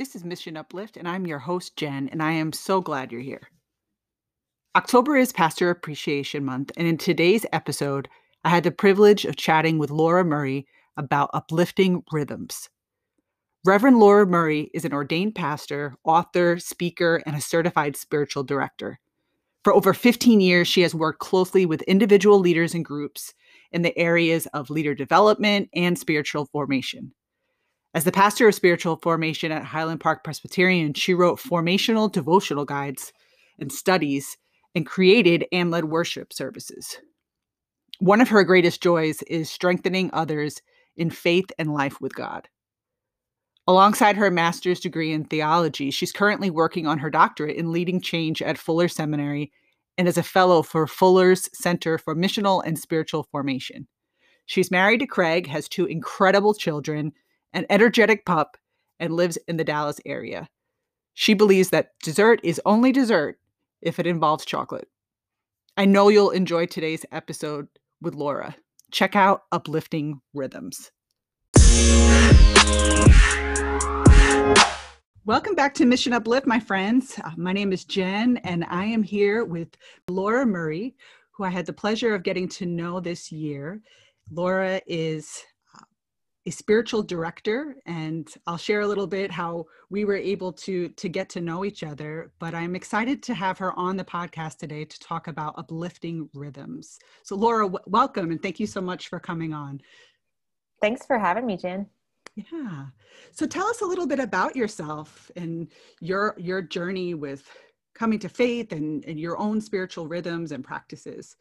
This is Mission Uplift, and I'm your host, Jen, and I am so glad you're here. October is Pastor Appreciation Month, and in today's episode, I had the privilege of chatting with Laura Murray about uplifting rhythms. Reverend Laura Murray is an ordained pastor, author, speaker, and a certified spiritual director. For over 15 years, she has worked closely with individual leaders and groups in the areas of leader development and spiritual formation. As the pastor of spiritual formation at Highland Park Presbyterian, she wrote formational devotional guides and studies and created and led worship services. One of her greatest joys is strengthening others in faith and life with God. Alongside her master's degree in theology, she's currently working on her doctorate in leading change at Fuller Seminary and is a fellow for Fuller's Center for Missional and Spiritual Formation. She's married to Craig, has two incredible children, an energetic pup, and lives in the Dallas area. She believes that dessert is only dessert if it involves chocolate. I know you'll enjoy today's episode with Laura. Check out Uplifting Rhythms. Welcome back to Mission Uplift, my friends. My name is Jen, and I am here with Laura Murray, who I had the pleasure of getting to know this year. Laura is a spiritual director, and I'll share a little bit how we were able to get to know each other, but I'm excited to have her on the podcast today to talk about uplifting rhythms. So Laura, welcome, and thank you so much for coming on. Thanks for having me, Jen. Yeah. So tell us a little bit about yourself and your journey with coming to faith and your own spiritual rhythms and practices.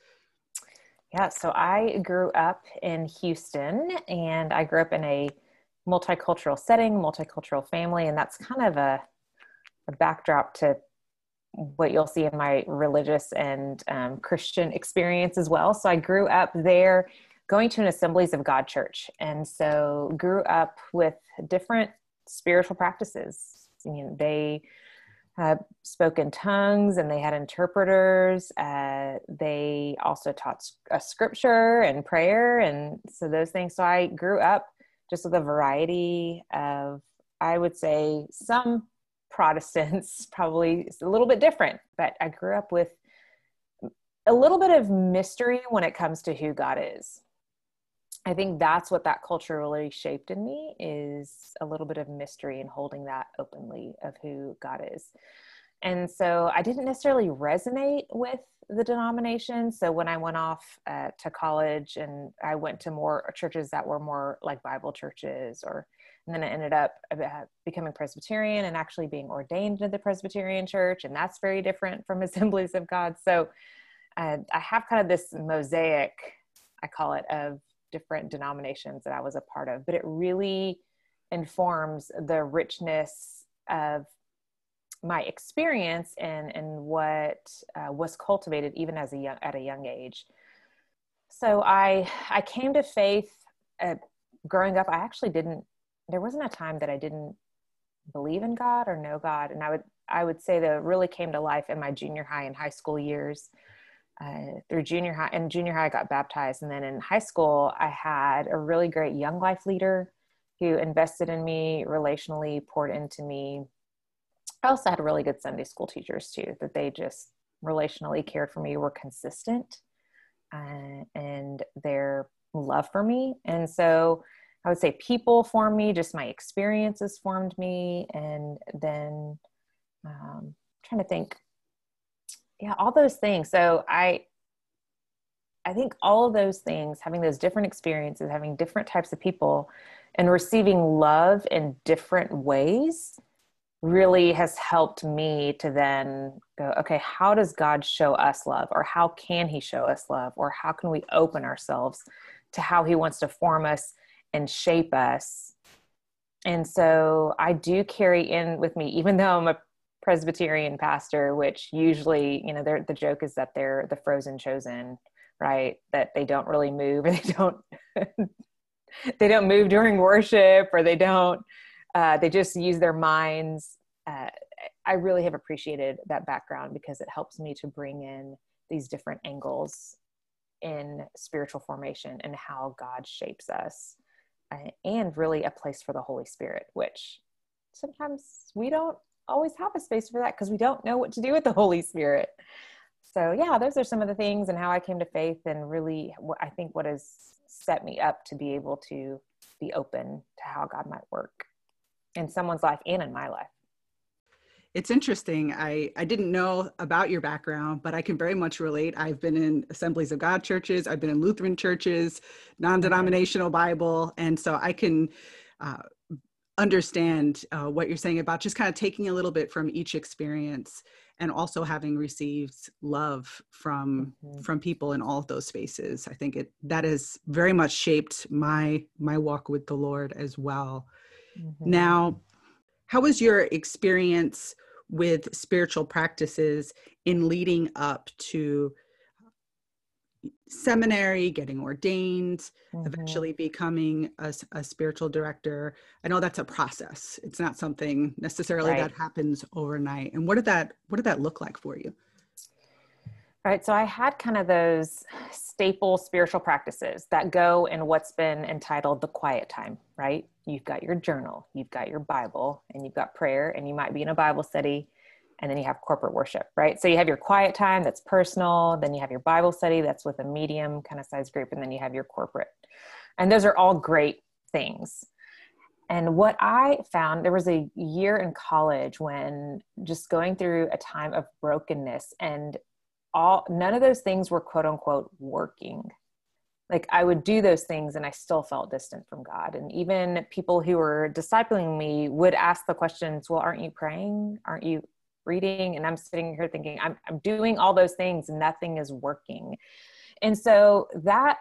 Yeah. So I grew up in Houston, and I grew up in a multicultural setting, multicultural family. And that's kind of a backdrop to what you'll see in my religious and Christian experience as well. So I grew up there going to an Assemblies of God church. And so grew up with different spiritual practices. You know, they spoke in tongues and they had interpreters. They also taught a scripture and prayer. And so those things. So I grew up just with a variety of, I would say, some Protestants, probably a little bit different, but I grew up with a little bit of mystery when it comes to who God is. I think that's what that culture really shaped in me, is a little bit of mystery and holding that openly of who God is. And so I didn't necessarily resonate with the denomination. So when I went off to college, and I went to more churches that were more like Bible churches, and then I ended up becoming Presbyterian and actually being ordained to the Presbyterian church. And that's very different from Assemblies of God. So I have kind of this mosaic, I call it, of different denominations that I was a part of, but it really informs the richness of my experience and what was cultivated even as at a young age. So I came to faith growing up. I actually didn't. There wasn't a time that I didn't believe in God or know God, and I would say that it really came to life in my junior high and high school years. Through junior high, and junior high I got baptized. And then in high school, I had a really great young life leader who invested in me relationally, poured into me. I also had really good Sunday school teachers too, that they just relationally cared for me, were consistent, and their love for me. And so I would say people formed me, just my experiences formed me. And then I'm trying to think. Yeah, all those things. So I think all of those things, having those different experiences, having different types of people, and receiving love in different ways really has helped me to then go, okay, how does God show us love? Or how can he show us love? Or how can we open ourselves to how he wants to form us and shape us? And so I do carry in with me, even though I'm a Presbyterian pastor, which usually, you know, the joke is that they're the frozen chosen, right? That they don't really move, or they don't move during worship, or they just use their minds. I really have appreciated that background because it helps me to bring in these different angles in spiritual formation and how God shapes us, and really a place for the Holy Spirit, which sometimes we don't always have a space for that because we don't know what to do with the Holy Spirit. So yeah, those are some of the things and how I came to faith, and really what I think what has set me up to be able to be open to how God might work in someone's life and in my life. It's interesting. I didn't know about your background, but I can very much relate. I've been in Assemblies of God churches. I've been in Lutheran churches, non-denominational Bible. And so I can understand what you're saying about just kind of taking a little bit from each experience and also having received love from people in all of those spaces. I think that has very much shaped my walk with the Lord as well. Mm-hmm. Now, how was your experience with spiritual practices in leading up to seminary, getting ordained, eventually becoming a spiritual director? I know that's a process. It's not something necessarily that happens overnight. And what did that look like for you? All right. So I had kind of those staple spiritual practices that go in what's been entitled the quiet time, right? You've got your journal, you've got your Bible, and you've got prayer, and you might be in a Bible study, and then you have corporate worship, right? So you have your quiet time that's personal, then you have your Bible study that's with a medium kind of size group, and then you have your corporate. And those are all great things. And what I found, there was a year in college when just going through a time of brokenness, and none of those things were quote unquote working. Like I would do those things and I still felt distant from God. And even people who were discipling me would ask the questions, well, aren't you praying? Aren't you reading? And I'm sitting here thinking, I'm doing all those things and nothing is working. And so that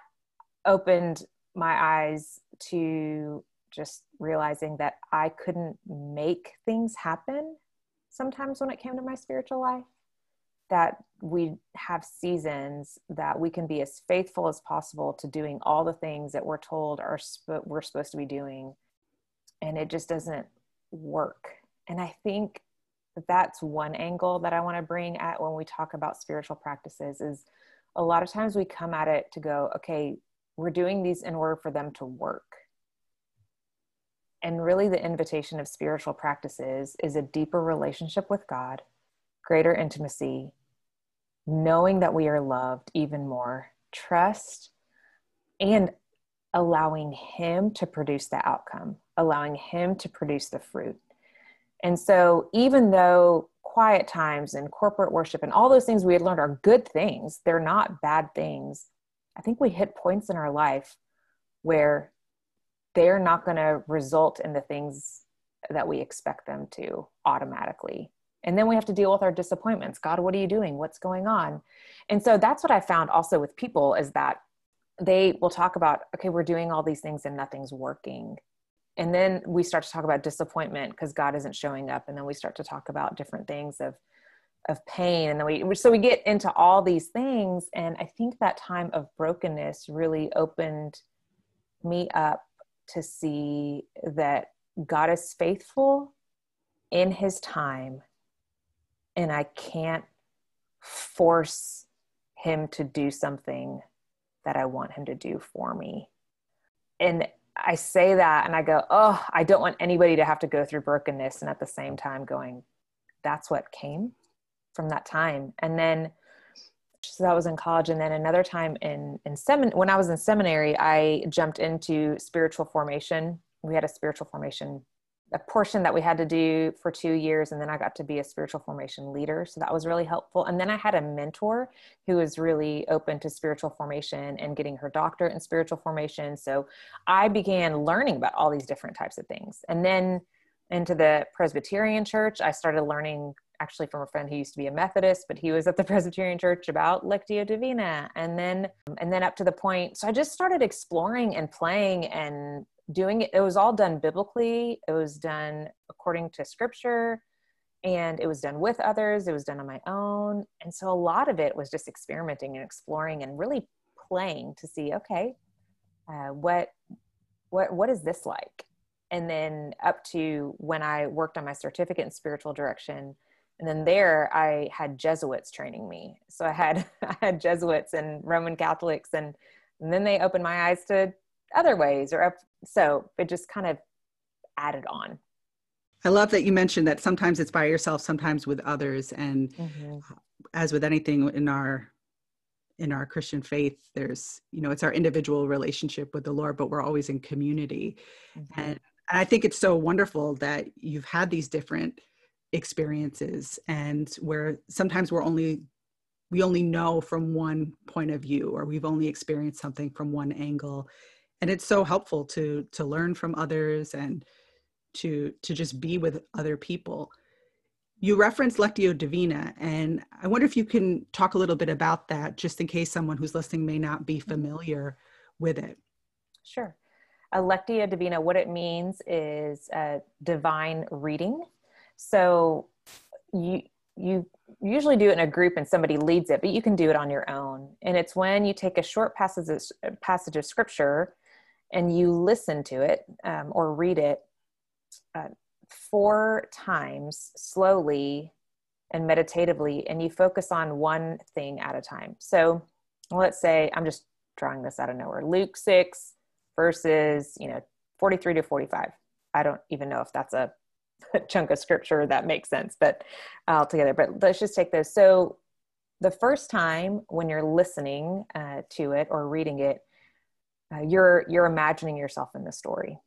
opened my eyes to just realizing that I couldn't make things happen sometimes when it came to my spiritual life. That we have seasons that we can be as faithful as possible to doing all the things that we're told we're supposed to be doing. And it just doesn't work. And I think that's one angle that I want to bring at when we talk about spiritual practices is a lot of times we come at it to go, okay, we're doing these in order for them to work. And really the invitation of spiritual practices is a deeper relationship with God, greater intimacy, knowing that we are loved even more, trust, and allowing Him to produce the outcome, allowing Him to produce the fruit. And so even though quiet times and corporate worship and all those things we had learned are good things, they're not bad things, I think we hit points in our life where they're not going to result in the things that we expect them to automatically. And then we have to deal with our disappointments. God, what are you doing? What's going on? And so that's what I found also with people is that they will talk about, okay, we're doing all these things and nothing's working. And then we start to talk about disappointment because God isn't showing up. And then we start to talk about different things of pain. And then we get into all these things. And I think that time of brokenness really opened me up to see that God is faithful in His time. And I can't force Him to do something that I want Him to do for me. And I say that and I go, oh, I don't want anybody to have to go through brokenness. And at the same time going, that's what came from that time. And then, so that was in college. And then another time when I was in seminary, I jumped into spiritual formation. We had a spiritual formation a portion that we had to do for 2 years. And then I got to be a spiritual formation leader. So that was really helpful. And then I had a mentor who was really open to spiritual formation and getting her doctorate in spiritual formation. So I began learning about all these different types of things. And then into the Presbyterian church, I started learning actually from a friend who used to be a Methodist, but he was at the Presbyterian church about Lectio Divina. And then up to the point, so I just started exploring and playing and doing it. It was all done biblically. It was done according to scripture, and it was done with others. It was done on my own. And so a lot of it was just experimenting and exploring and really playing to see, okay, what is this like? And then up to when I worked on my certificate in spiritual direction. And then there I had Jesuits training me. So I had Jesuits and Roman Catholics, and then they opened my eyes to other ways. So it just kind of added on. I love that you mentioned that sometimes it's by yourself, sometimes with others. And as with anything in our Christian faith, there's, you know, it's our individual relationship with the Lord, but we're always in community. And I think it's so wonderful that you've had these different experiences, and where sometimes we only know from one point of view, or we've only experienced something from one angle. And it's so helpful to learn from others and to just be with other people. You referenced Lectio Divina, and I wonder if you can talk a little bit about that, just in case someone who's listening may not be familiar with it. Sure. Lectio Divina, what it means is a divine reading. So you usually do it in a group and somebody leads it, but you can do it on your own. And it's when you take a short passage of scripture and you listen to it or read it 4 times slowly and meditatively, and you focus on one thing at a time. So let's say, I'm just drawing this out of nowhere, Luke 6 verses, 43 to 45. I don't even know if that's a chunk of scripture that makes sense, but altogether, but let's just take those. So the first time when you're listening to it or reading it, you're imagining yourself in the story.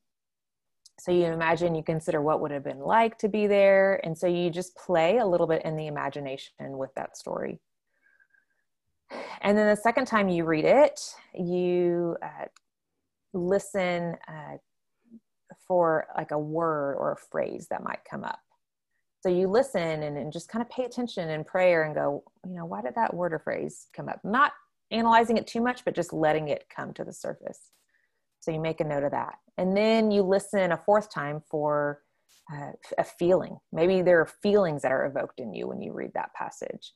So you imagine, you consider what would have been like to be there. And so you just play a little bit in the imagination with that story. And then the second time you read it, you listen for like a word or a phrase that might come up. So you listen and just kind of pay attention in prayer and go, why did that word or phrase come up? Not analyzing it too much, but just letting it come to the surface. So you make a note of that. And then you listen a 4th time for a feeling. Maybe there are feelings that are evoked in you when you read that passage.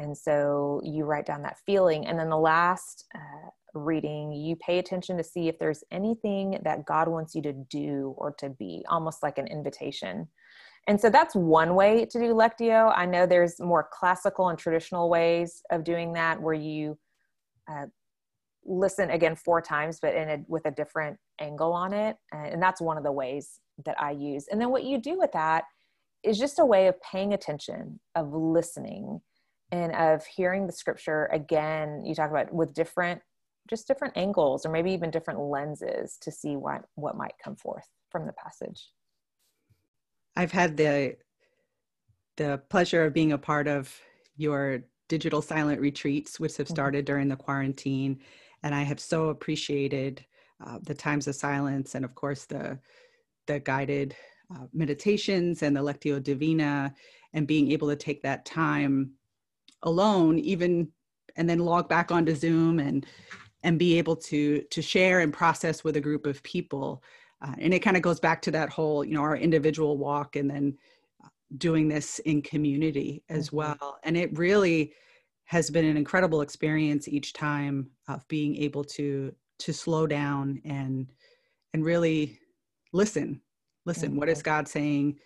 And so you write down that feeling. And then the last reading, you pay attention to see if there's anything that God wants you to do or to be, almost like an invitation. And so that's one way to do Lectio. I know there's more classical and traditional ways of doing that, where you listen again 4 times, but with a different angle on it. And that's one of the ways that I use. And then what you do with that is just a way of paying attention, of listening, and of hearing the scripture again. You talk about with different angles, or maybe even different lenses, to see what might come forth from the passage. I've had the pleasure of being a part of your digital silent retreats, which have started during the quarantine. And I have so appreciated the times of silence, and of course the guided meditations and the Lectio Divina, and being able to take that time alone, even, and then log back onto Zoom and be able to share and process with a group of people. And it kind of goes back to that whole, our individual walk, and then doing this in community as well. And it really has been an incredible experience each time, of being able to slow down and really listen. What is God saying?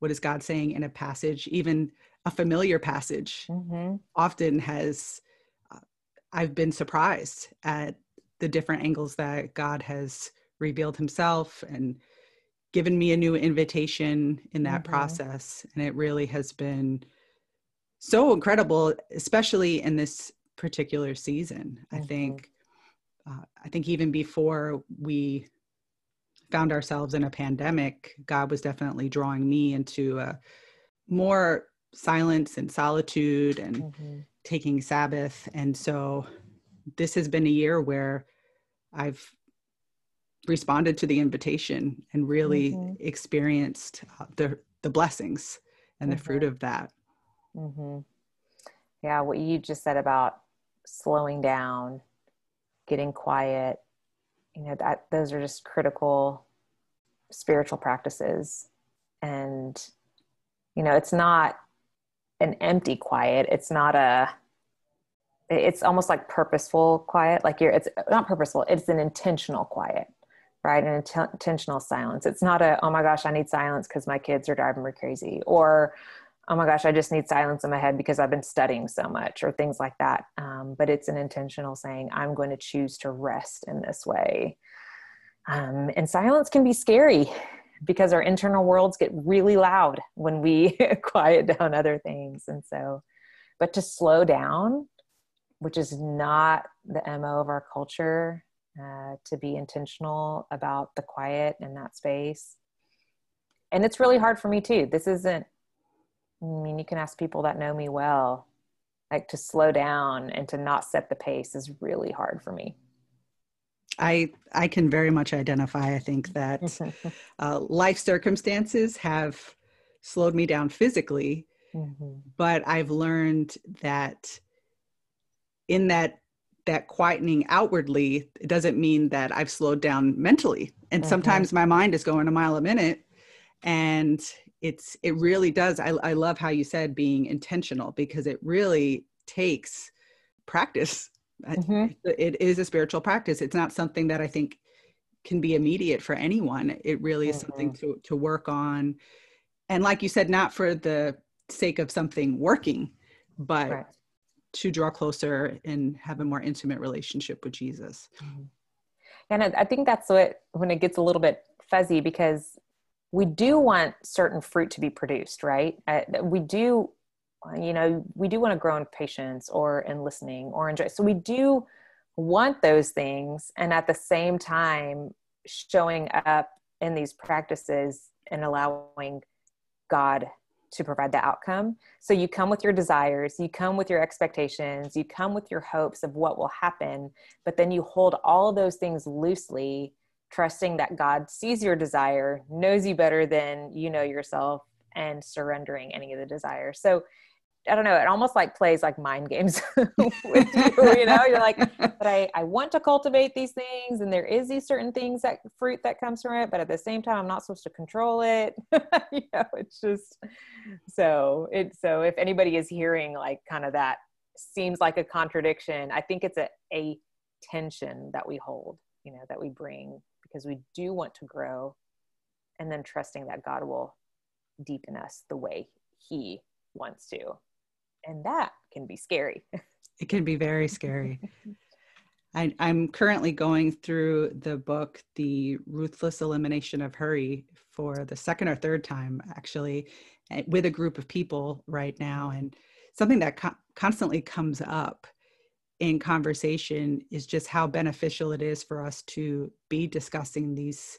What is God saying in a passage? Even a familiar passage often has, I've been surprised at the different angles that God has revealed himself and given me a new invitation in that process. And it really has been so incredible, especially in this particular season. I think even before we found ourselves in a pandemic, God was definitely drawing me into a more silence and solitude and taking Sabbath. And so this has been a year where I've responded to the invitation and really experienced the blessings and the fruit of that. Yeah, what you just said about slowing down, getting quiet, those are just critical spiritual practices. And, it's not an empty quiet. It's almost like purposeful quiet. It's not purposeful. It's an intentional quiet. Right? An intentional silence. It's not a, oh my gosh, I need silence because my kids are driving me crazy, or, oh my gosh, I just need silence in my head because I've been studying so much, or things like that. But it's an intentional saying, I'm going to choose to rest in this way. And silence can be scary. because our internal worlds get really loud when we quiet down other things. And so, but to slow down, which is not the MO of our culture, to be intentional about the quiet in that space. And it's really hard for me too. This isn't, I mean, you can ask people that know me well, like to slow down and to not set the pace is really hard for me. I can very much identify. I think that life circumstances have slowed me down physically, mm-hmm. but I've learned that in that quietening outwardly, it doesn't mean that I've slowed down mentally. And mm-hmm. sometimes my mind is going a mile a minute, and it really does. I love how you said being intentional, because it really takes practice. Mm-hmm. It is a spiritual practice. It's not something that I think can be immediate for anyone. It really is mm-hmm. something to work on. And like you said, not for the sake of something working, but right. to draw closer and have a more intimate relationship with Jesus. Mm-hmm. And I think that's when it gets a little bit fuzzy, because we do want certain fruit to be produced, right? We do want to grow in patience or in listening or in joy. So we do want those things. And at the same time, showing up in these practices and allowing God to provide the outcome. So you come with your desires, you come with your expectations, you come with your hopes of what will happen, but then you hold all of those things loosely, trusting that God sees your desire, knows you better than you know yourself, and surrendering any of the desires. So I don't know, it almost like plays like mind games with you, you know, you're like, but I want to cultivate these things, and there is these certain things that fruit that comes from it, but at the same time, I'm not supposed to control it. You know, it's just, so if anybody is hearing like kind of that seems like a contradiction, I think it's a tension that we hold, you know, that we bring because we do want to grow, and then trusting that God will deepen us the way he wants to. And that can be scary. It can be very scary. I'm currently going through the book, The Ruthless Elimination of Hurry, for the second or third time, actually, with a group of people right now. And something that constantly comes up in conversation is just how beneficial it is for us to be discussing these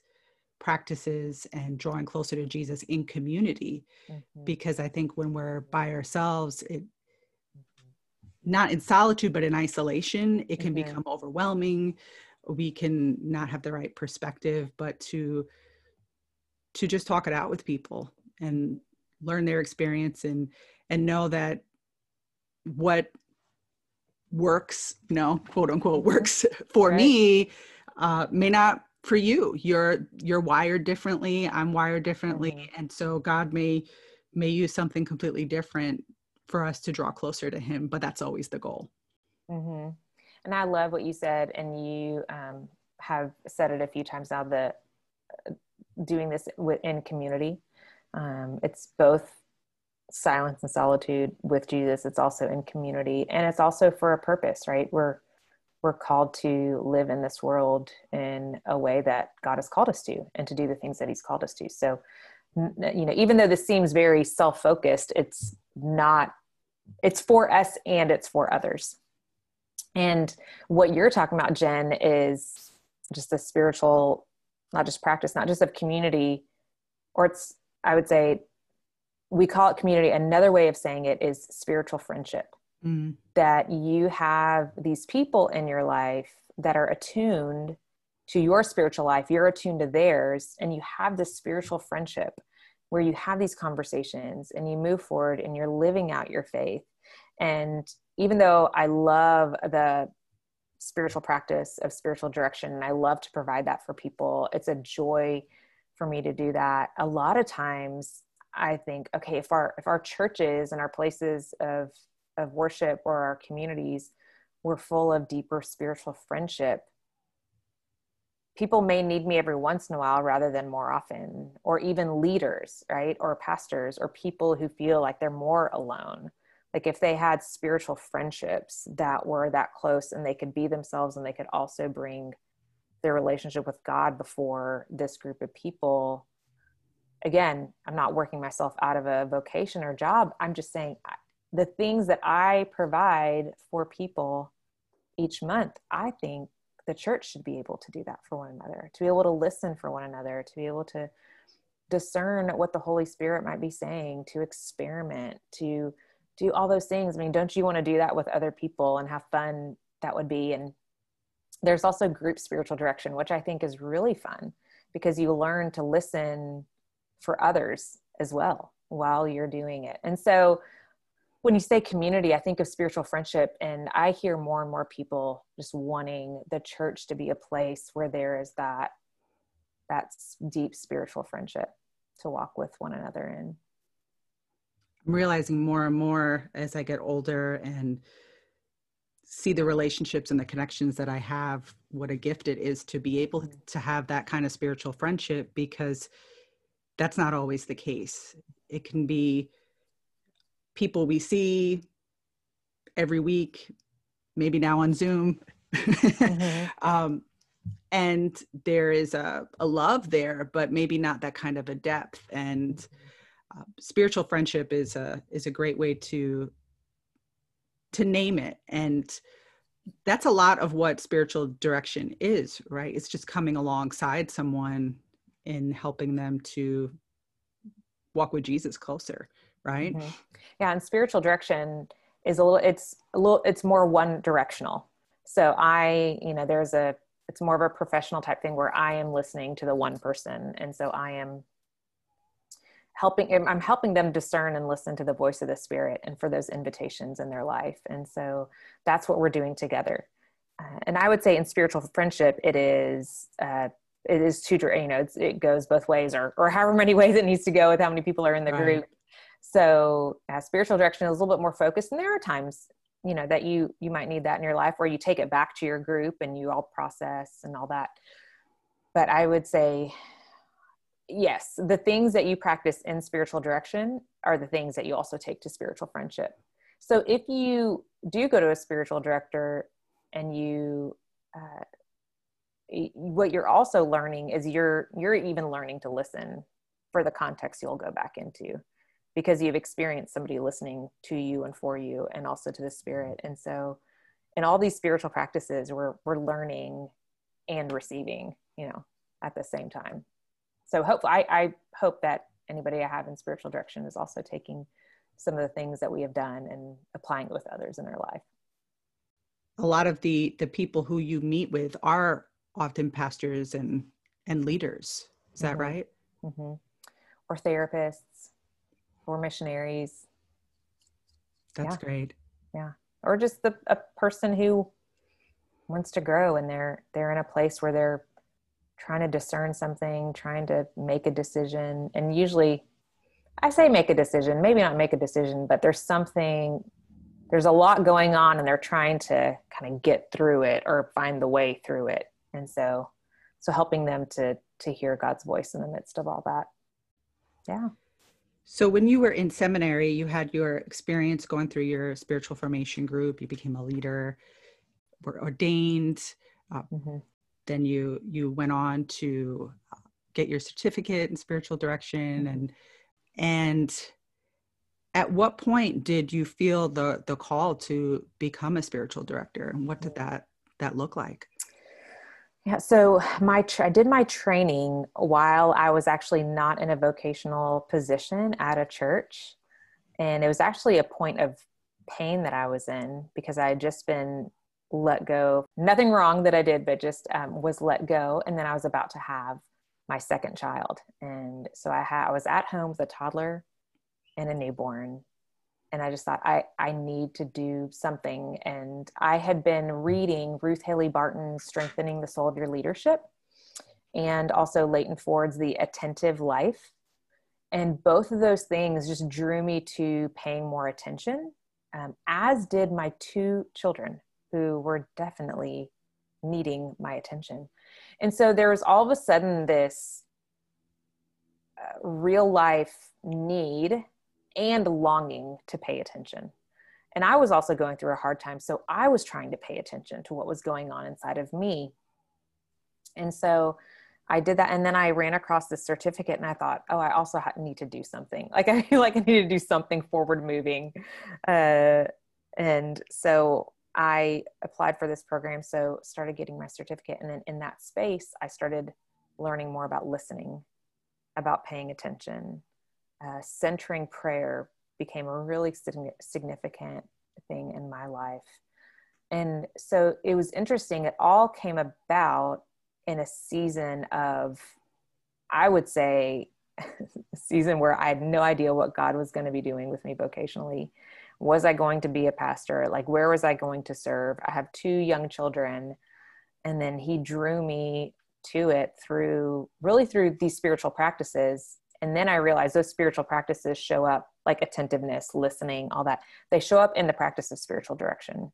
practices and drawing closer to Jesus in community, mm-hmm. because I think when we're by ourselves, it not in solitude, but in isolation, it can mm-hmm. become overwhelming. We can not have the right perspective, but to just talk it out with people and learn their experience and know that what works, you know, quote unquote, works for right. me, may not for you. You're wired differently. I'm wired differently. Mm-hmm. And so God may use something completely different for us to draw closer to him, but that's always the goal. Mm-hmm. And I love what you said. And you have said it a few times now, the doing this in community. It's both silence and solitude with Jesus. It's also in community, and it's also for a purpose, right? We're called to live in this world in a way that God has called us to, and to do the things that he's called us to. So, you know, even though this seems very self-focused, it's not, it's for us and it's for others. And what you're talking about, Jen, is just a spiritual, not just practice, not just of community, or it's, I would say we call it community. Another way of saying it is spiritual friendship. Mm-hmm. That you have these people in your life that are attuned to your spiritual life, you're attuned to theirs, and you have this spiritual friendship where you have these conversations and you move forward and you're living out your faith. And even though I love the spiritual practice of spiritual direction, and I love to provide that for people, it's a joy for me to do that. A lot of times I think, okay, if our churches and our places of worship or our communities were full of deeper spiritual friendship, people may need me every once in a while rather than more often, or even leaders, right? Or pastors or people who feel like they're more alone. Like if they had spiritual friendships that were that close and they could be themselves and they could also bring their relationship with God before this group of people, again, I'm not working myself out of a vocation or job. I'm just saying the things that I provide for people each month, I think the church should be able to do that for one another, to be able to listen for one another, to be able to discern what the Holy Spirit might be saying, to experiment, to do all those things. I mean, don't you want to do that with other people and how fun that would be? And there's also group spiritual direction, which I think is really fun because you learn to listen for others as well while you're doing it. And so when you say community, I think of spiritual friendship, and I hear more and more people just wanting the church to be a place where there is that deep spiritual friendship to walk with one another in. I'm realizing more and more as I get older and see the relationships and the connections that I have, what a gift it is to be able to have that kind of spiritual friendship, because that's not always the case. It can be people we see every week, maybe now on Zoom. Mm-hmm. And there is a love there, but maybe not that kind of a depth. And spiritual friendship is a great way to name it. And that's a lot of what spiritual direction is, right? It's just coming alongside someone and helping them to walk with Jesus closer. Right. Mm-hmm. Yeah. And spiritual direction is it's more one directional. So it's more of a professional type thing where I am listening to the one person. And so I am helping them discern and listen to the voice of the Spirit and for those invitations in their life. And so that's what we're doing together. And I would say in spiritual friendship, it is two, it goes both ways or however many ways it needs to go with how many people are in the right group. So spiritual direction is a little bit more focused. And there are times, that you might need that in your life where you take it back to your group and you all process and all that. But I would say, yes, the things that you practice in spiritual direction are the things that you also take to spiritual friendship. So if you do go to a spiritual director and you, what you're also learning is you're even learning to listen for the context you'll go back into, because you've experienced somebody listening to you and for you and also to the Spirit. And so in all these spiritual practices, we're learning and receiving, at the same time. So hopefully, I hope that anybody I have in spiritual direction is also taking some of the things that we have done and applying it with others in their life. A lot of the people who you meet with are often pastors and leaders. Is that right? Mm-hmm. Or therapists. Or missionaries. That's great. Yeah. Or just a person who wants to grow and they're in a place where they're trying to discern something, trying to make a decision. And usually I say make a decision, maybe not make a decision, but there's a lot going on and they're trying to kind of get through it or find the way through it. And so helping them to hear God's voice in the midst of all that. Yeah. So when you were in seminary, you had your experience going through your spiritual formation group, you became a leader, were ordained, then you went on to get your certificate in spiritual direction. And at what point did you feel the call to become a spiritual director? And what did that look like? Yeah, so I did my training while I was actually not in a vocational position at a church. And it was actually a point of pain that I was in because I had just been let go. Nothing wrong that I did, but just was let go. And then I was about to have my second child. And so I was at home with a toddler and a newborn. And I just thought, I need to do something. And I had been reading Ruth Haley Barton's Strengthening the Soul of Your Leadership and also Leighton Ford's The Attentive Life. And both of those things just drew me to paying more attention, as did my two children who were definitely needing my attention. And so there was all of a sudden this real life need and longing to pay attention. And I was also going through a hard time. So I was trying to pay attention to what was going on inside of me. And so I did that. And then I ran across this certificate and I thought, oh, I also need to do something. Like, I feel like I need to do something forward moving. And so I applied for this program. So started getting my certificate. And then in that space, I started learning more about listening, about paying attention, centering prayer became a really significant thing in my life. And so it was interesting. It all came about in a season of, I would say, a season where I had no idea what God was going to be doing with me vocationally. Was I going to be a pastor? Like, where was I going to serve? I have two young children. And then he drew me to it through these spiritual practices. And then I realized those spiritual practices show up, like attentiveness, listening, all that. They show up in the practice of spiritual direction.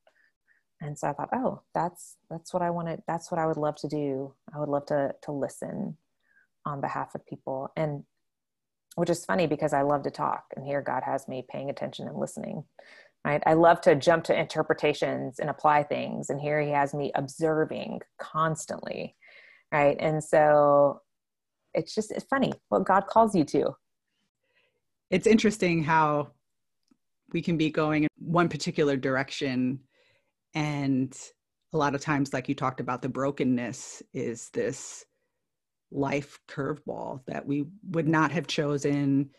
And so I thought, oh, that's what I wanted. That's what I would love to do. I would love to listen on behalf of people. And which is funny because I love to talk, and here God has me paying attention and listening, right? I love to jump to interpretations and apply things. And here he has me observing constantly, right? And so it's funny what God calls you to. It's interesting how we can be going in one particular direction. And a lot of times, like you talked about, the brokenness is this life curveball that we would not have chosen,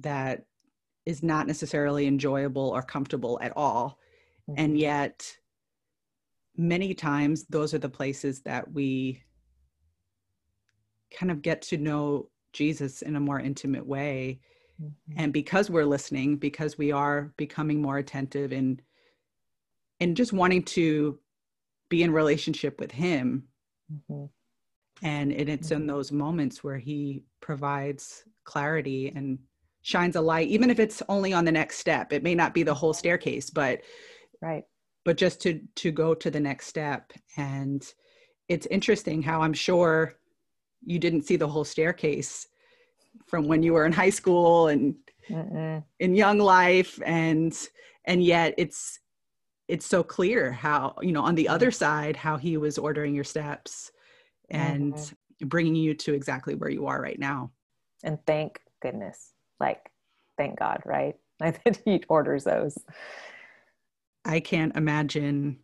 that is not necessarily enjoyable or comfortable at all. Mm-hmm. And yet, many times, those are the places that we kind of get to know Jesus in a more intimate way. Mm-hmm. And because we're listening, because we are becoming more attentive and just wanting to be in relationship with him. Mm-hmm. And it's mm-hmm. in those moments where he provides clarity and shines a light, even if it's only on the next step. It may not be the whole staircase, but right. But just to go to the next step. And it's interesting how I'm sure you didn't see the whole staircase from when you were in high school and mm-mm. in young life. And yet it's so clear how, you know, on the other side, how he was ordering your steps and mm-hmm. bringing you to exactly where you are right now. And thank goodness, like, thank God, right? That he orders those. I can't imagine.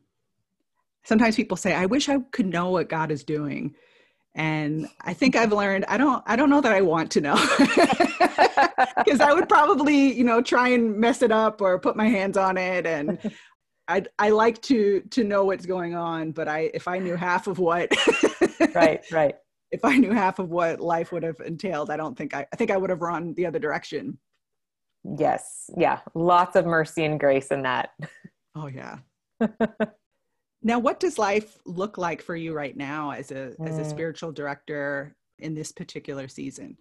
Sometimes people say, I wish I could know what God is doing. And I think I've learned, I don't know that I want to know, because I would probably, you know, try and mess it up or put my hands on it. And I like to know what's going on, but if I knew half of what right. If I knew half of what life would have entailed, I think I would have run the other direction. Yes. Yeah. Lots of mercy and grace in that. Oh yeah. Now, what does life look like for you right now as a spiritual director in this particular season?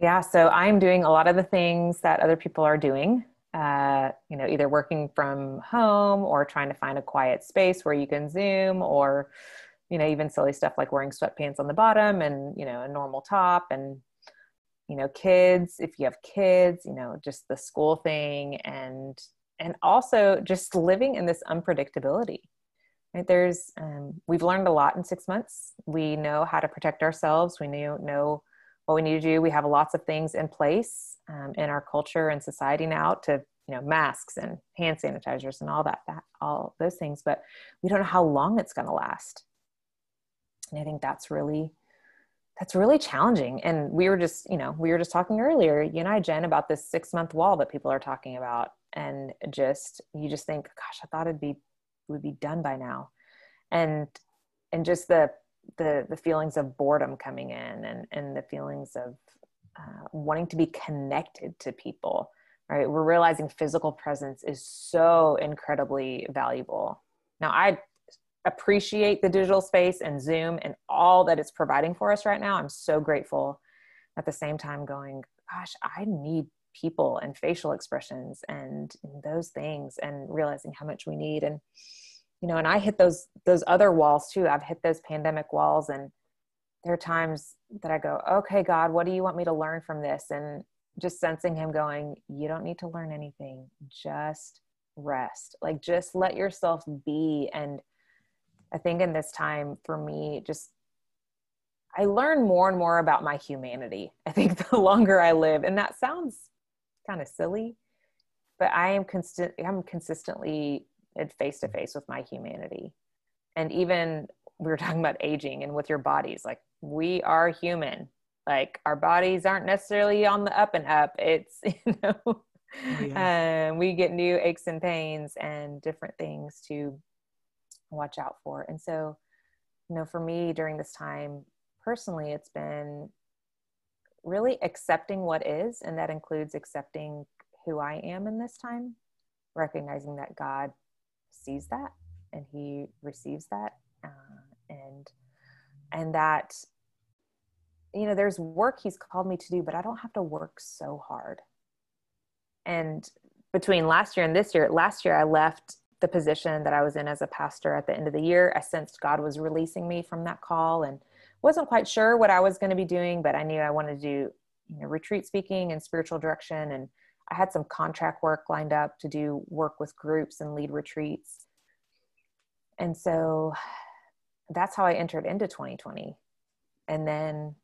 Yeah. So I'm doing a lot of the things that other people are doing. You know, either working from home or trying to find a quiet space where you can Zoom, or, you know, even silly stuff like wearing sweatpants on the bottom and, you know, a normal top, and, you know, kids, if you have kids, you know, just the school thing, and also just living in this unpredictability, right? There's, we've learned a lot in 6 months. We know how to protect ourselves. We know what we need to do. We have lots of things in place in our culture and society now to, you know, masks and hand sanitizers and all those things, but we don't know how long it's going to last. And I think that's really challenging. And we were just talking earlier, you and I, Jen, about this 6-month wall that people are talking about. And you just think, gosh, I thought we'd be done by now. And just the feelings of boredom coming in, and the feelings of wanting to be connected to people, right? We're realizing physical presence is so incredibly valuable. Now, I appreciate the digital space and Zoom and all that it's providing for us right now. I'm so grateful. At the same time, going, gosh, I need people and facial expressions and those things, and realizing how much we need. And, you know, and I hit those other walls too. I've hit those pandemic walls, and there are times that I go, okay, God, what do you want me to learn from this? And just sensing him going, you don't need to learn anything. Just rest. Like, just let yourself be. And I think in this time for me, just I learn more and more about my humanity, I think, the longer I live. And that sounds kind of silly, but I'm consistently face to face with my humanity. And even we were talking about aging and with your bodies, like we are human, like our bodies aren't necessarily on the up and up. It's, you know, yeah. We get new aches and pains and different things to watch out for. And so, you know, for me during this time, personally, it's been really accepting what is, and that includes accepting who I am in this time, recognizing that God sees that and He receives that, and that, you know, there's work He's called me to do, but I don't have to work so hard. And between last year and this year, last year I left the position that I was in as a pastor at the end of the year. I sensed God was releasing me from that call and wasn't quite sure what I was going to be doing, but I knew I wanted to do, you know, retreat speaking and spiritual direction. And I had some contract work lined up to do work with groups and lead retreats. And so that's how I entered into 2020. And then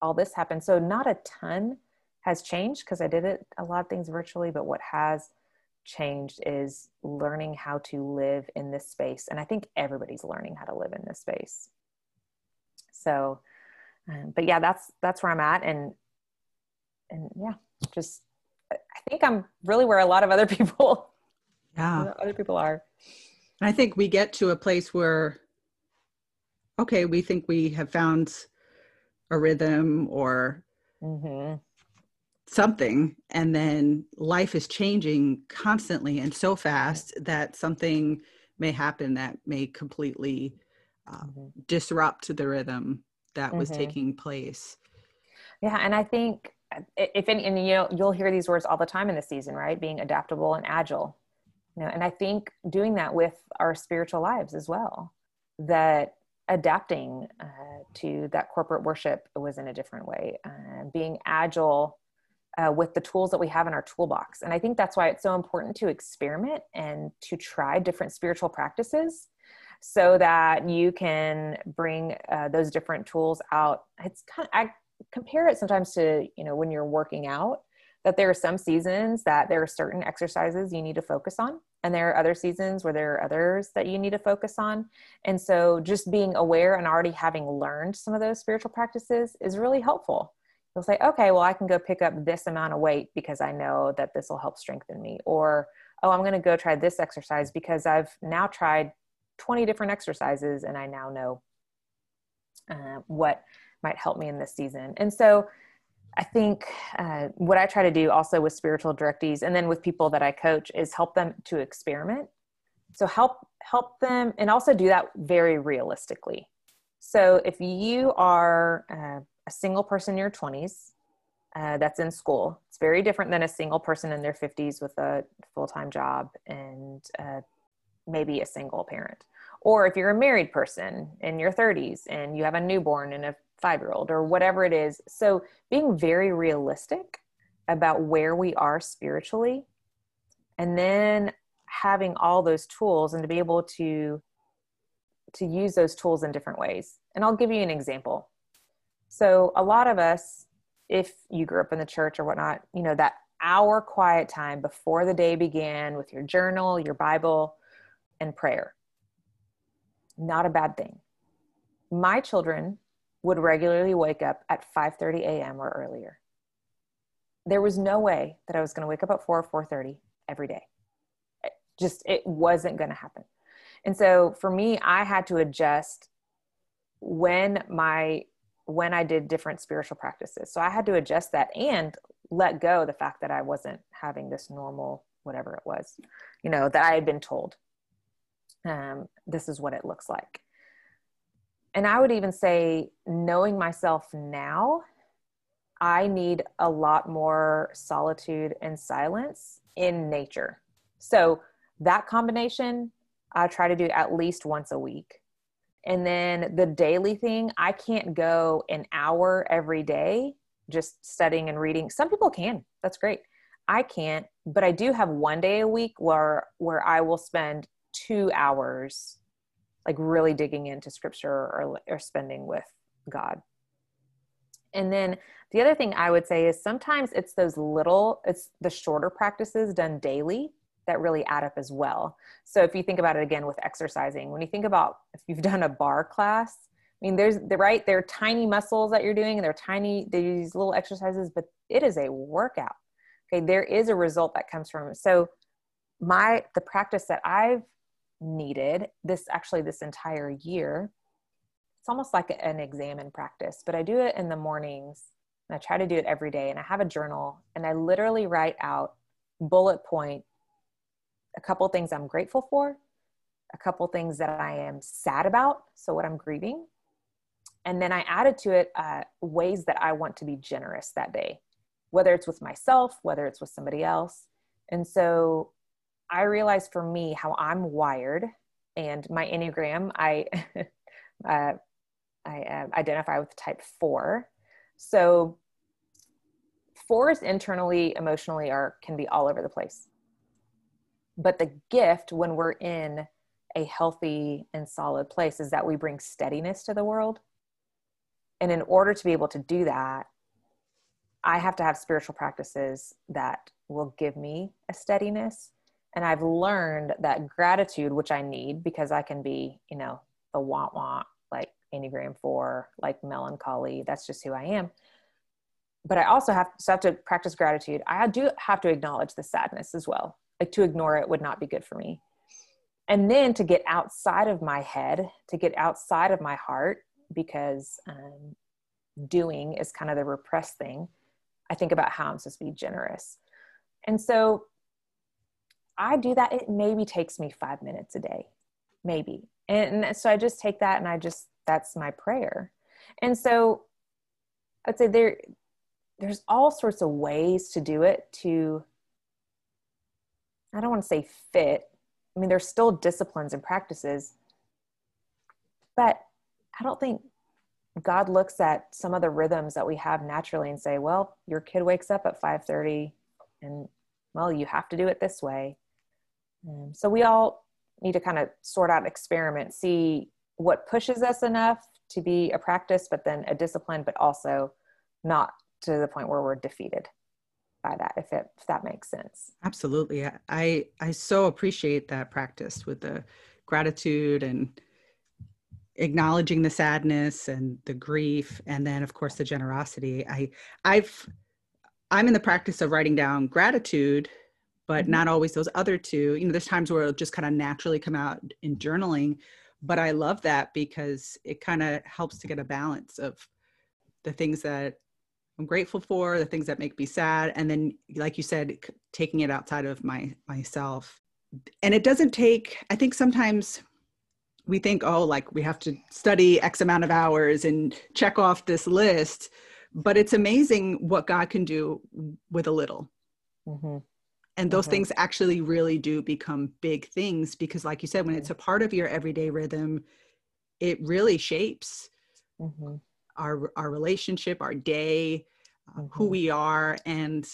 all this happened. So not a ton has changed because I did it a lot of things virtually, but what has changed is learning how to live in this space. And I think everybody's learning how to live in this space. So, but yeah, that's where I'm at. And yeah, just, I think I'm really where a lot of other people, yeah, other people are. I think we get to a place where, okay, we think we have found a rhythm or mm-hmm. something, and then life is changing constantly and so fast that something may happen that may completely mm-hmm. disrupt the rhythm that mm-hmm. was taking place. Yeah. And I think if any, and you know, you'll hear these words all the time in this season, right? Being adaptable and agile, you know, and I think doing that with our spiritual lives as well, that adapting to that corporate worship was in a different way, being agile with the tools that we have in our toolbox. And I think that's why it's so important to experiment and to try different spiritual practices so that you can bring those different tools out. It's kind of, I compare it sometimes to, you know, when you're working out, that there are some seasons that there are certain exercises you need to focus on. And there are other seasons where there are others that you need to focus on. And so just being aware and already having learned some of those spiritual practices is really helpful. You'll say, okay, well, I can go pick up this amount of weight because I know that this will help strengthen me. Or, oh, I'm going to go try this exercise because I've now tried 20 different exercises and I now know what might help me in this season. And so I think what I try to do also with spiritual directees and then with people that I coach is help them to experiment. So help them and also do that very realistically. So if you are a single person in your 20s that's in school, it's very different than a single person in their 50s with a full-time job and maybe a single parent. Or if you're a married person in your 30s and you have a newborn and a five-year-old or whatever it is. So being very realistic about where we are spiritually and then having all those tools and to be able to use those tools in different ways. And I'll give you an example. So a lot of us, if you grew up in the church or whatnot, you know, that hour quiet time before the day began with your journal, your Bible, and prayer. Not a bad thing. My children would regularly wake up at 5:30 a.m. or earlier. There was no way that I was going to wake up at 4 or 4:30 every day. It wasn't going to happen. And so for me, I had to adjust when I did different spiritual practices. So I had to adjust that and let go the fact that I wasn't having this normal, whatever it was, you know, that I had been told, this is what it looks like. And I would even say, knowing myself now, I need a lot more solitude and silence in nature. So that combination, I try to do at least once a week. And then the daily thing, I can't go an hour every day just studying and reading. Some people can, that's great. I can't, but I do have one day a week where I will spend 2 hours like really digging into scripture or spending with God And then the other thing I would say is sometimes it's those little, it's the shorter practices done daily that really add up as well. So if you think about it again with exercising, when you think about if you've done a bar class, I mean, there's the right, there are tiny muscles that you're doing and they're tiny, these little exercises, but it is a workout. Okay. There is a result that comes from it. So the practice that I've needed this entire year, it's almost like an examine practice, but I do it in the mornings and I try to do it every day. And I have a journal and I literally write out bullet point, a couple things I'm grateful for, a couple things that I am sad about. So what I'm grieving. And then I added to it ways that I want to be generous that day, whether it's with myself, whether it's with somebody else. And so I realized for me how I'm wired and my Enneagram, I identify with type 4. So 4s internally, emotionally can be all over the place. But the gift when we're in a healthy and solid place is that we bring steadiness to the world. And in order to be able to do that, I have to have spiritual practices that will give me a steadiness. And I've learned that gratitude, which I need because I can be, you know, the want, like Enneagram 4, like melancholy, that's just who I am. But I also have to practice gratitude. I do have to acknowledge the sadness as well. Like to ignore it would not be good for me. And then to get outside of my head, to get outside of my heart, because doing is kind of the repressed thing. I think about how I'm supposed to be generous. And so I do that. It maybe takes me 5 minutes a day, maybe. And so I just take that and that's my prayer. And so I'd say there's all sorts of ways to do it to, I don't want to say fit. I mean, there's still disciplines and practices, but I don't think God looks at some of the rhythms that we have naturally and say, well, your kid wakes up at 5:30 and well, you have to do it this way. So we all need to kind of sort out, experiment, see what pushes us enough to be a practice, but then a discipline, but also not to the point where we're defeated by that, if that makes sense. Absolutely. I so appreciate that practice with the gratitude and acknowledging the sadness and the grief. And then of course the generosity. I'm in the practice of writing down gratitude, but not always those other two. You know, there's times where it'll just kind of naturally come out in journaling, but I love that because it kind of helps to get a balance of the things that I'm grateful for, the things that make me sad. And then, like you said, taking it outside of myself. And it doesn't take, I think sometimes we think, oh, like we have to study X amount of hours and check off this list, but it's amazing what God can do with a little. Mm-hmm. And those things actually really do become big things because like you said, when it's a part of your everyday rhythm, it really shapes our relationship, our day, who we are. And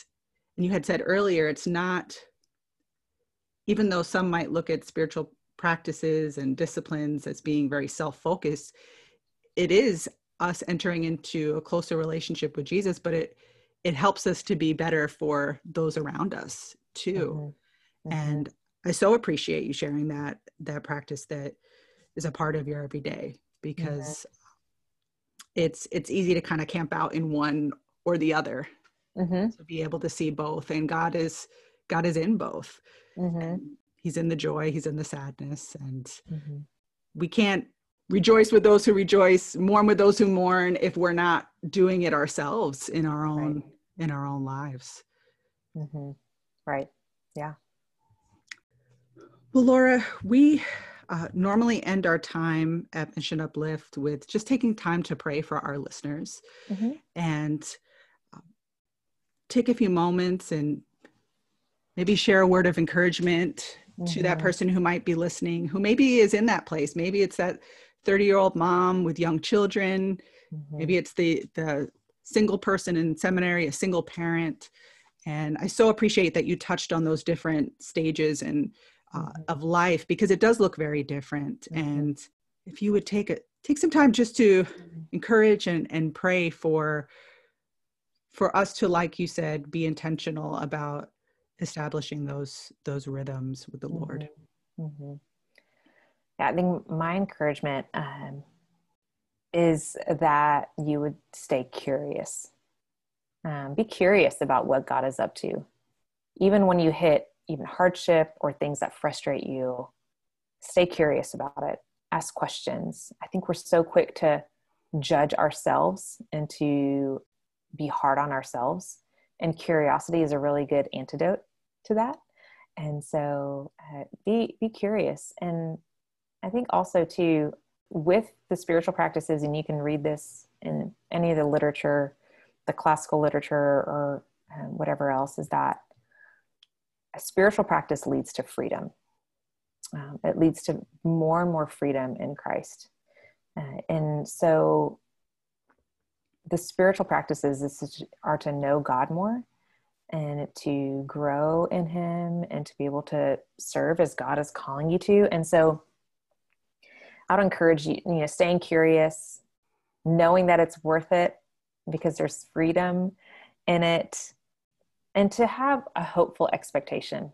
you had said earlier, it's not, even though some might look at spiritual practices and disciplines as being very self-focused, it is us entering into a closer relationship with Jesus, but it helps us to be better for those around us too. And I so appreciate you sharing that practice that is a part of your everyday, because it's easy to kind of camp out in one or the other, to be able to see both. And God is in both. He's in the joy. He's in the sadness. And we can't rejoice with those who rejoice, mourn with those who mourn, if we're not doing it ourselves in our own, in our own lives. Right. Yeah. Well, Laura, we normally end our time at Mission Uplift with just taking time to pray for our listeners and take a few moments and maybe share a word of encouragement to that person who might be listening, who maybe is in that place. Maybe it's that 30-year-old mom with young children. Maybe it's the single person in seminary, a single parent. And I so appreciate that you touched on those different stages and of life, because it does look very different. And if you would take some time just to encourage and pray for for us to, like you said, be intentional about establishing those rhythms with the Lord. Mm-hmm. Yeah, I think my encouragement is that you would stay curious. Be curious about what God is up to. Even when you hit even hardship or things that frustrate you, stay curious about it. Ask questions. I think we're so quick to judge ourselves and to be hard on ourselves. And curiosity is a really good antidote to that. And so be curious. And I think also too, with the spiritual practices, and you can read this in any of the literature, the classical literature or whatever else, is that a spiritual practice leads to freedom. It leads to more and more freedom in Christ. And so the spiritual practices are to know God more and to grow in him and to be able to serve as God is calling you to. And so I'd encourage you, staying curious, knowing that it's worth it because there's freedom in it, and to have a hopeful expectation.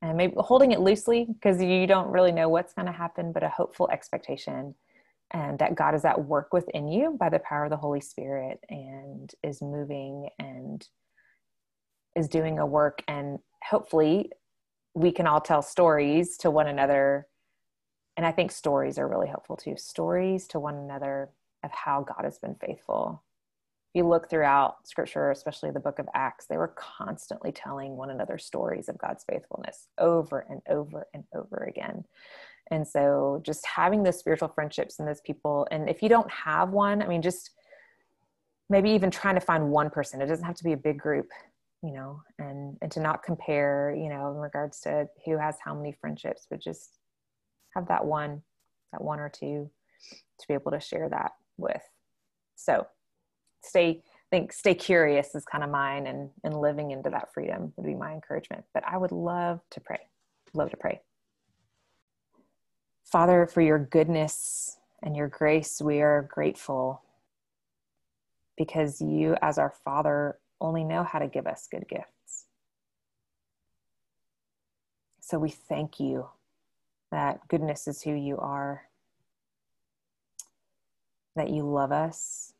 And maybe holding it loosely because you don't really know what's going to happen, but a hopeful expectation and that God is at work within you by the power of the Holy Spirit and is moving and is doing a work. And hopefully we can all tell stories to one another. And I think stories are really helpful too. Stories to one another of how God has been faithful. If you look throughout scripture, especially the book of Acts, they were constantly telling one another stories of God's faithfulness over and over and over again. And so just having those spiritual friendships and those people, and if you don't have one, I mean, just maybe even trying to find one person, it doesn't have to be a big group, and to not compare, in regards to who has how many friendships, but just have that one or two to be able to share that with. So stay curious is kind of mine, and living into that freedom would be my encouragement. But I would love to pray. Father, for your goodness and your grace, we are grateful because you as our Father only know how to give us good gifts. So we thank you that goodness is who you are, that you love us,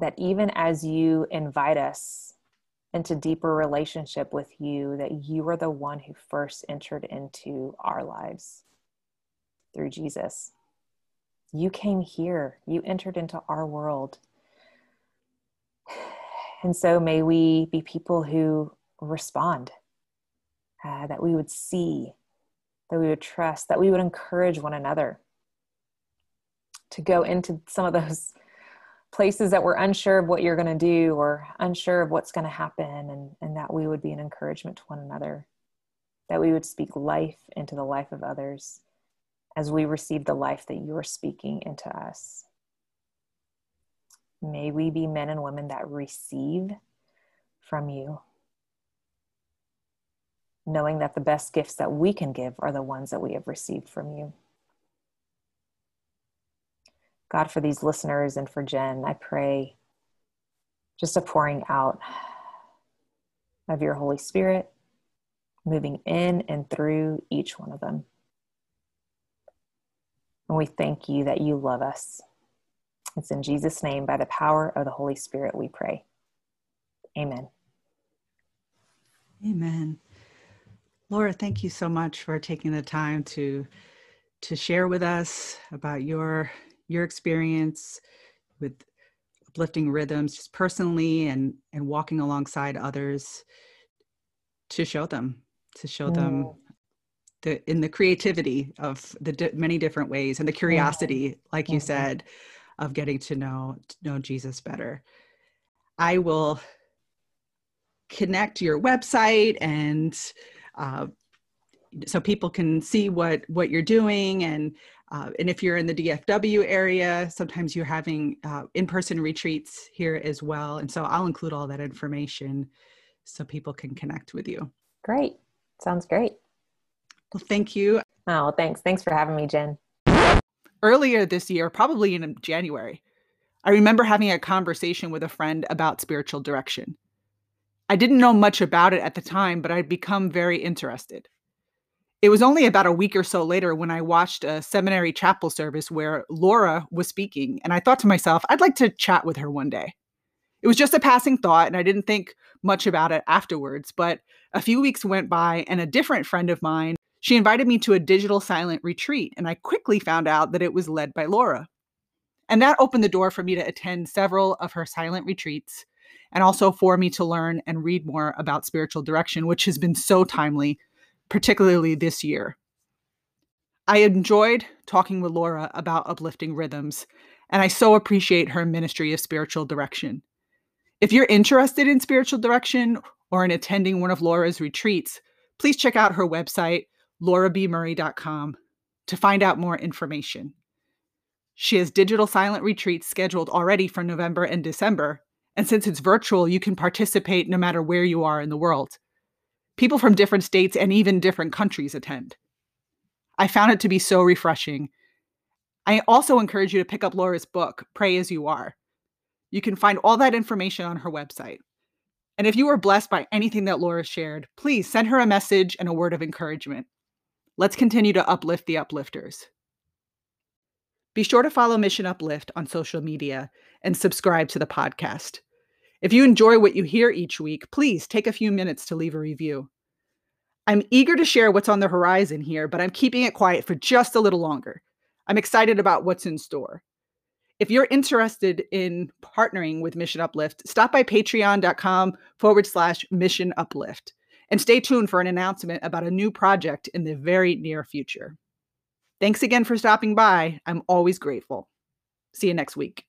that even as you invite us into deeper relationship with you, that you are the one who first entered into our lives through Jesus. You came here, you entered into our world. And so may we be people who respond, that we would see, that we would trust, that we would encourage one another to go into some of those places that we're unsure of what you're going to do or unsure of what's going to happen, and that we would be an encouragement to one another, that we would speak life into the life of others as we receive the life that you are speaking into us. May we be men and women that receive from you, knowing that the best gifts that we can give are the ones that we have received from you. God, for these listeners and for Jen, I pray just a pouring out of your Holy Spirit, moving in and through each one of them. And we thank you that you love us. It's in Jesus' name, by the power of the Holy Spirit, we pray. Amen. Amen. Laura, thank you so much for taking the time to share with us about your experience with uplifting rhythms, just personally, and walking alongside others to show them, in the creativity of the many different ways, and the curiosity, like you said, of getting to know Jesus better. I will connect your website and so people can see what you're doing, and if you're in the DFW area, sometimes you're having in-person retreats here as well. And so I'll include all that information so people can connect with you. Great. Sounds great. Well, thank you. Oh, thanks. Thanks for having me, Jen. Earlier this year, probably in January, I remember having a conversation with a friend about spiritual direction. I didn't know much about it at the time, but I'd become very interested. It was only about a week or so later when I watched a seminary chapel service where Laura was speaking, and I thought to myself, I'd like to chat with her one day. It was just a passing thought, and I didn't think much about it afterwards, but a few weeks went by, and a different friend of mine, she invited me to a digital silent retreat, and I quickly found out that it was led by Laura. And that opened the door for me to attend several of her silent retreats, and also for me to learn and read more about spiritual direction, which has been so timely, particularly this year. I enjoyed talking with Laura about uplifting rhythms, and I so appreciate her ministry of spiritual direction. If you're interested in spiritual direction or in attending one of Laura's retreats, please check out her website, laurabmurray.com, to find out more information. She has digital silent retreats scheduled already for November and December, and since it's virtual, you can participate no matter where you are in the world. People from different states and even different countries attend. I found it to be so refreshing. I also encourage you to pick up Laura's book, Pray As You Are. You can find all that information on her website. And if you were blessed by anything that Laura shared, please send her a message and a word of encouragement. Let's continue to uplift the uplifters. Be sure to follow Mission Uplift on social media and subscribe to the podcast. If you enjoy what you hear each week, please take a few minutes to leave a review. I'm eager to share what's on the horizon here, but I'm keeping it quiet for just a little longer. I'm excited about what's in store. If you're interested in partnering with Mission Uplift, stop by patreon.com/Mission Uplift and stay tuned for an announcement about a new project in the very near future. Thanks again for stopping by. I'm always grateful. See you next week.